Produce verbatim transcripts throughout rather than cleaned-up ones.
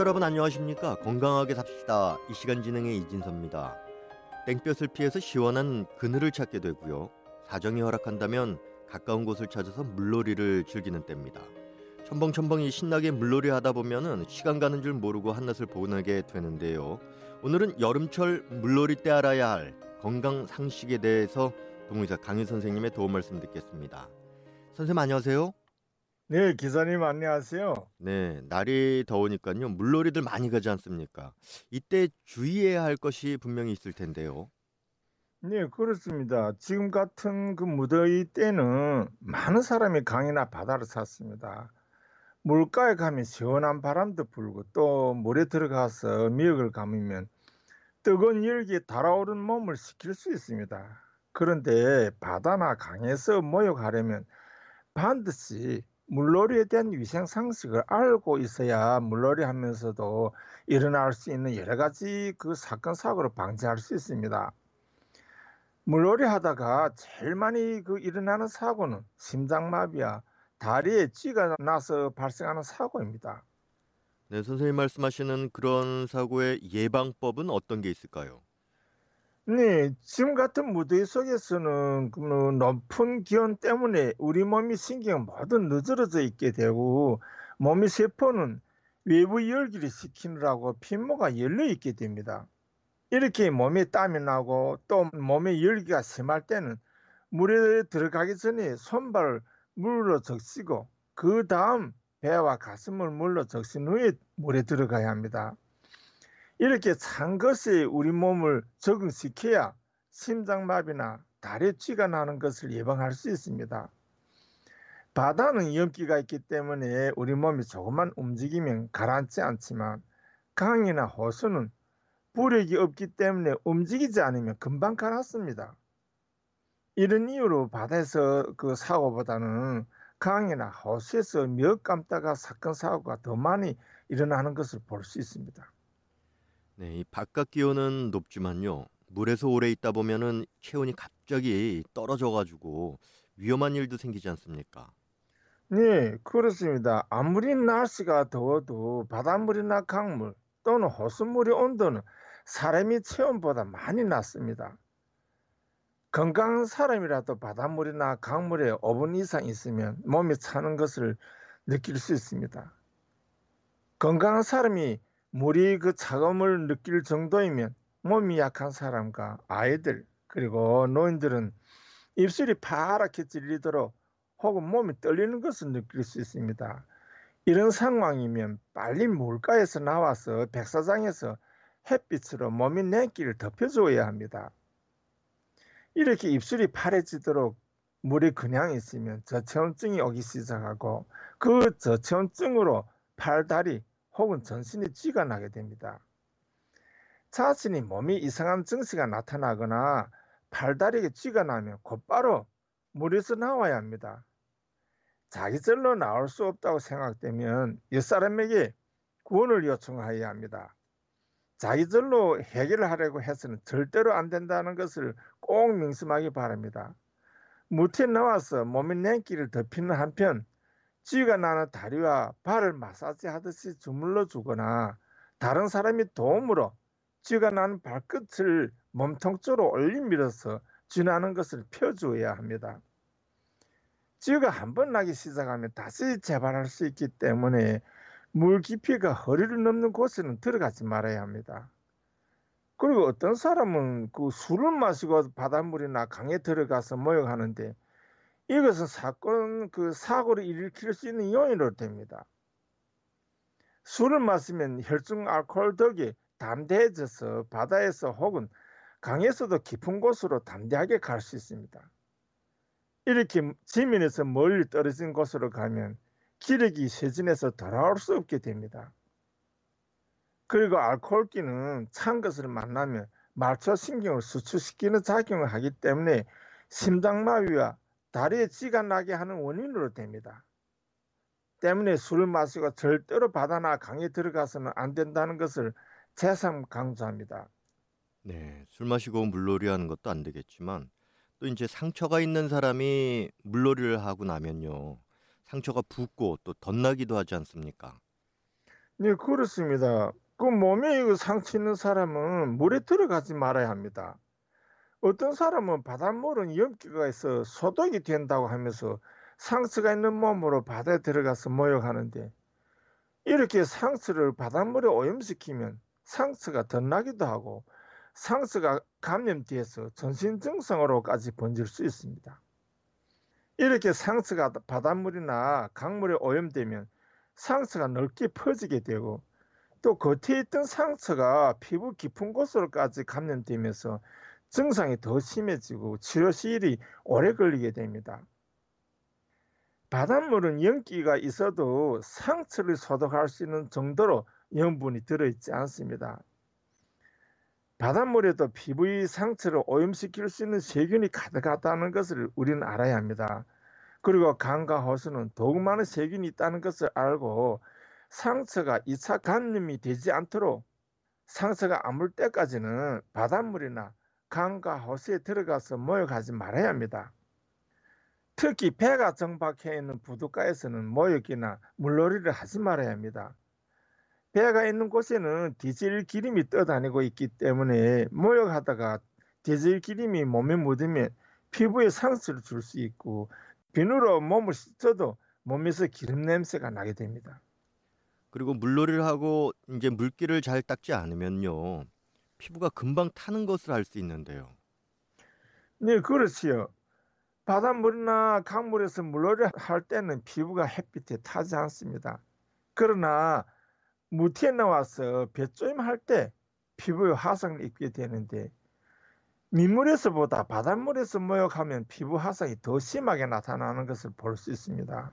청취자 여러분 안녕하십니까? 건강하게 삽시다. 이 시간 진행의 이진섭입니다. 땡볕을 피해서 시원한 그늘을 찾게 되고요. 사정이 허락한다면 가까운 곳을 찾아서 물놀이를 즐기는 때입니다. 첨벙첨벙이 신나게 물놀이 하다 보면은 시간 가는 줄 모르고 한낮을 보내게 되는데요. 오늘은 여름철 물놀이 때 알아야 할 건강 상식에 대해서 동의사 강윤 선생님의 도움 말씀 듣겠습니다. 선생님 안녕하세요. 네, 기사님 안녕하세요. 네, 날이 더우니까요. 물놀이들 많이 가지 않습니까? 이때 주의해야 할 것이 분명히 있을 텐데요. 네, 그렇습니다. 지금 같은 그 무더위 때는 많은 사람이 강이나 바다를 찾습니다. 물가에 가면 시원한 바람도 불고 또 물에 들어가서 미역을 감으면 뜨거운 열기에 달아오른 몸을 식힐 수 있습니다. 그런데 바다나 강에서 목욕하려면 반드시 물놀이에 대한 위생 상식을 알고 있어야 물놀이 하면서도 일어날 수 있는 여러 가지 그 사건 사고를 방지할 수 있습니다. 물놀이 하다가 제일 많이 그 일어나는 사고는 심장마비야 다리에 쥐가 나서 발생하는 사고입니다. 네, 선생님 말씀하시는 그런 사고의 예방법은 어떤 게 있을까요? 네, 지금 같은 무더위 속에서는 그 높은 기온 때문에 우리 몸이 신경이 모두 늦어져 있게 되고 몸의 세포는 외부 열기를 식히느라고 피부가 열려 있게 됩니다. 이렇게 몸에 땀이 나고 또 몸에 열기가 심할 때는 물에 들어가기 전에 손발을 물로 적시고 그 다음 배와 가슴을 물로 적신 후에 물에 들어가야 합니다. 이렇게 찬 것이 우리 몸을 적응시켜야 심장마비나 다리에 쥐가 나는 것을 예방할 수 있습니다. 바다는 염기가 있기 때문에 우리 몸이 조금만 움직이면 가라앉지 않지만 강이나 호수는 부력이 없기 때문에 움직이지 않으면 금방 가라앉습니다. 이런 이유로 바다에서 그 사고보다는 강이나 호수에서 미역 감다가 사건 사고가 더 많이 일어나는 것을 볼 수 있습니다. 네, 이 바깥 기온은 높지만요. 물에서 오래 있다 보면은 체온이 갑자기 떨어져가지고 위험한 일도 생기지 않습니까? 네, 그렇습니다. 아무리 날씨가 더워도 바닷물이나 강물 또는 호수물의 온도는 사람이 체온보다 많이 낮습니다. 건강한 사람이라도 바닷물이나 강물에 오 분 이상 있으면 몸이 차는 것을 느낄 수 있습니다. 건강한 사람이 물이 그 차감을 느낄 정도이면 몸이 약한 사람과 아이들 그리고 노인들은 입술이 파랗게 질리도록 혹은 몸이 떨리는 것을 느낄 수 있습니다. 이런 상황이면 빨리 물가에서 나와서 백사장에서 햇빛으로 몸의 냉기를 덮여줘야 합니다. 이렇게 입술이 파래지도록 물이 그냥 있으면 저체온증이 오기 시작하고 그 저체온증으로 팔, 다리 혹은 전신에 쥐가 나게 됩니다. 자신이 몸이 이상한 증세가 나타나거나 팔, 다리에 쥐가 나면 곧바로 물에서 나와야 합니다. 자기절로 나올 수 없다고 생각되면 옆사람에게 구원을 요청해야 합니다. 자기절로 해결하려고 해서는 절대로 안 된다는 것을 꼭 명심하기 바랍니다. 물에 나와서 몸의 냉기를 덮이는 한편 쥐가 나는 다리와 발을 마사지하듯이 주물러 주거나 다른 사람이 도움으로 쥐가 나는 발끝을 몸통 쪽으로 올리 밀어서 쥐 나는 것을 펴줘야 합니다. 쥐가 한 번 나기 시작하면 다시 재발할 수 있기 때문에 물 깊이가 허리를 넘는 곳에는 들어가지 말아야 합니다. 그리고 어떤 사람은 그 술을 마시고 바닷물이나 강에 들어가서 목욕하는데 이것은 사건, 그 사고를 일으킬 수 있는 요인으로 됩니다. 술을 마시면 혈중 알코올 덕에 담대해져서 바다에서 혹은 강에서도 깊은 곳으로 담대하게 갈 수 있습니다. 이렇게 지면에서 멀리 떨어진 곳으로 가면 기력이 세진해서 돌아올 수 없게 됩니다. 그리고 알코올기는 찬 것을 만나면 말초신경을 수축시키는 작용을 하기 때문에 심장마비와 다리에 쥐가 나게 하는 원인으로 됩니다. 때문에 술을 마시고 절대로 바다나 강에 들어가서는 안 된다는 것을 재삼 강조합니다. 네, 술 마시고 물놀이하는 것도 안 되겠지만 또 이제 상처가 있는 사람이 물놀이를 하고 나면요. 상처가 붓고 또 덧나기도 하지 않습니까? 네, 그렇습니다. 그 몸에 이거 상처 있는 사람은 물에 들어가지 말아야 합니다. 어떤 사람은 바닷물은 염기가 있어 소독이 된다고 하면서 상처가 있는 몸으로 바다에 들어가서 모욕하는데, 이렇게 상처를 바닷물에 오염시키면 상처가 더 나기도 하고 상처가 감염돼서 전신 증상으로까지 번질 수 있습니다. 이렇게 상처가 바닷물이나 강물에 오염되면 상처가 넓게 퍼지게 되고, 또 겉에 있던 상처가 피부 깊은 곳으로까지 감염되면서 증상이 더 심해지고 치료 시일이 오래 걸리게 됩니다. 바닷물은 염기가 있어도 상처를 소독할 수 있는 정도로 염분이 들어있지 않습니다. 바닷물에도 피부의 상처를 오염시킬 수 있는 세균이 가득하다는 것을 우리는 알아야 합니다. 그리고 강과 호수는 더욱 많은 세균이 있다는 것을 알고 상처가 이 차 감염이 되지 않도록 상처가 아물 때까지는 바닷물이나 강과 호수에 들어가서 모욕하지 말아야 합니다. 특히 배가 정박해 있는 부두가에서는 모욕이나 물놀이를 하지 말아야 합니다. 배가 있는 곳에는 디젤 기름이 떠다니고 있기 때문에 모욕하다가 디젤 기름이 몸에 묻으면 피부에 상처를 줄 수 있고, 비누로 몸을 씻어도 몸에서 기름 냄새가 나게 됩니다. 그리고 물놀이를 하고 이제 물기를 잘 닦지 않으면요, 피부가 금방 타는 것을 알 수 있는데요. 네, 그렇지요. 바닷물이나 강물에서 물놀이를 할 때는 피부가 햇빛에 타지 않습니다. 그러나 무티에 나와서 배조임할 때 피부에 화상을 입게 되는데, 민물에서보다 바닷물에서 모욕하면 피부 화상이 더 심하게 나타나는 것을 볼 수 있습니다.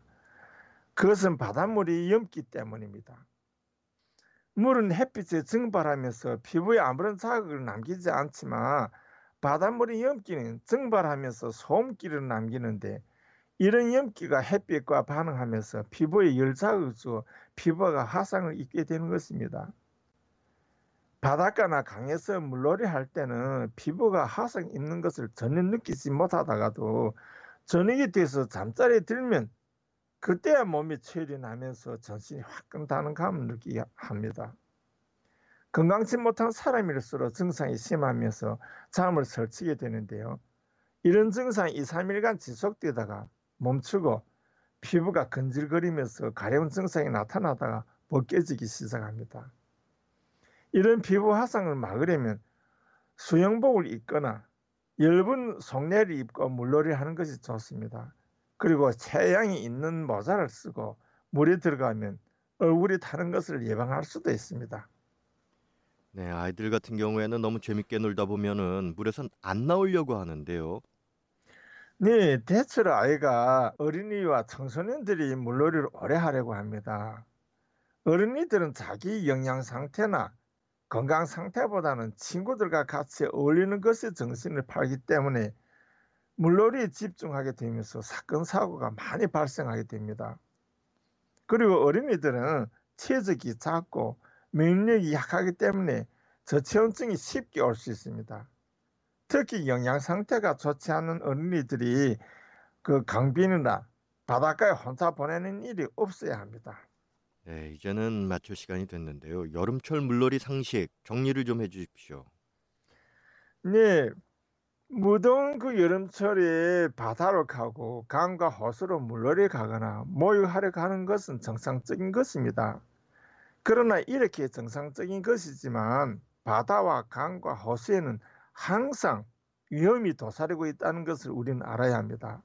그것은 바닷물이 염기 때문입니다. 물은 햇빛에 증발하면서 피부에 아무런 자극을 남기지 않지만, 바닷물의 염기는 증발하면서 소음기를 남기는데, 이런 염기가 햇빛과 반응하면서 피부에 열 자극을 주어 피부가 화상을 입게 되는 것입니다. 바닷가나 강에서 물놀이 할 때는 피부가 화상 입는 것을 전혀 느끼지 못하다가도 저녁이 돼서 잠자리에 들면 그때야 몸이 체열이 나면서 전신이 화끈다는 감을 느끼게 합니다. 건강치 못한 사람일수록 증상이 심하면서 잠을 설치게 되는데요. 이런 증상이 이, 삼일간 지속되다가 멈추고 피부가 건질거리면서 가려운 증상이 나타나다가 벗겨지기 시작합니다. 이런 피부 화상을 막으려면 수영복을 입거나 얇은 속내를 입고 물놀이를 하는 것이 좋습니다. 그리고 체양이 있는 모자를 쓰고 물에 들어가면 얼굴이 타는 것을 예방할 수도 있습니다. 네, 아이들 같은 경우에는 너무 재밌게 놀다 보면은 물에선 안 나오려고 하는데요. 네, 대체로 아이가 어린이와 청소년들이 물놀이를 오래 하려고 합니다. 어린이들은 자기 영양 상태나 건강 상태보다는 친구들과 같이 어울리는 것에 정신을 팔기 때문에 물놀이에 집중하게 되면서 사건 사고가 많이 발생하게 됩니다. 그리고 어린이들은 체적이 작고 면역력이 약하기 때문에 저체온증이 쉽게 올 수 있습니다. 특히 영양 상태가 좋지 않은 어린이들이 그 강변이나 바닷가에 혼자 보내는 일이 없어야 합니다. 네, 이제는 마칠 시간이 됐는데요. 여름철 물놀이 상식 정리를 좀 해주십시오. 네, 무더운 그 여름철에 바다로 가고 강과 호수로 물놀이 가거나 모욕하러 가는 것은 정상적인 것입니다. 그러나 이렇게 정상적인 것이지만 바다와 강과 호수에는 항상 위험이 도사리고 있다는 것을 우리는 알아야 합니다.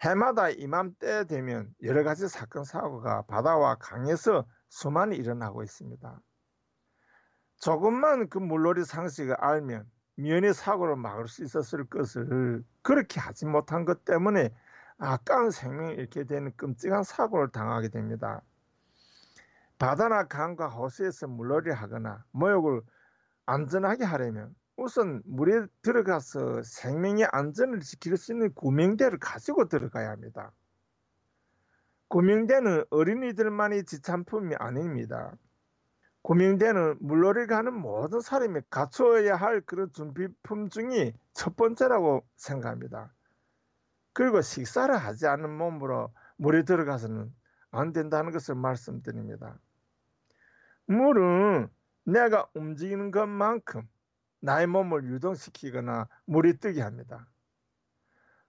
해마다 이맘때 되면 여러 가지 사건 사고가 바다와 강에서 수많이 일어나고 있습니다. 조금만 그 물놀이 상식을 알면 미연의 사고를 막을 수 있었을 것을 그렇게 하지 못한 것 때문에 아까운 생명을 잃게 되는 끔찍한 사고를 당하게 됩니다. 바다나 강과 호수에서 물놀이를 하거나 모욕을 안전하게 하려면 우선 물에 들어가서 생명의 안전을 지킬 수 있는 구명대를 가지고 들어가야 합니다. 구명대는 어린이들만의 지참품이 아닙니다. 구명대는 물놀이를 가는 모든 사람이 갖추어야 할 그런 준비품 중에 첫 번째라고 생각합니다. 그리고 식사를 하지 않은 몸으로 물에 들어가서는 안 된다는 것을 말씀드립니다. 물은 내가 움직이는 것만큼 나의 몸을 유동시키거나 물이 뜨게 합니다.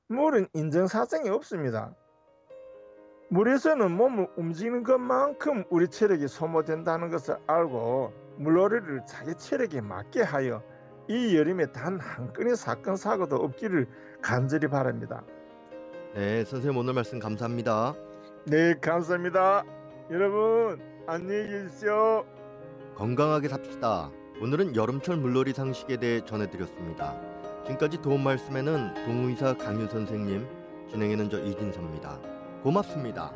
물은 인정사정이 없습니다. 물에서는 몸을 움직이는 것만큼 우리 체력이 소모된다는 것을 알고 물놀이를 자기 체력에 맞게 하여 이 여름에 단 한 건의 사건 사고도 없기를 간절히 바랍니다. 네, 선생님 오늘 말씀 감사합니다. 네, 감사합니다. 여러분 안녕히 계십시오. 건강하게 삽시다. 오늘은 여름철 물놀이 상식에 대해 전해드렸습니다. 지금까지 도움 말씀에는 동의사 강윤 선생님, 진행에는 저 이진섭입니다. 고맙습니다.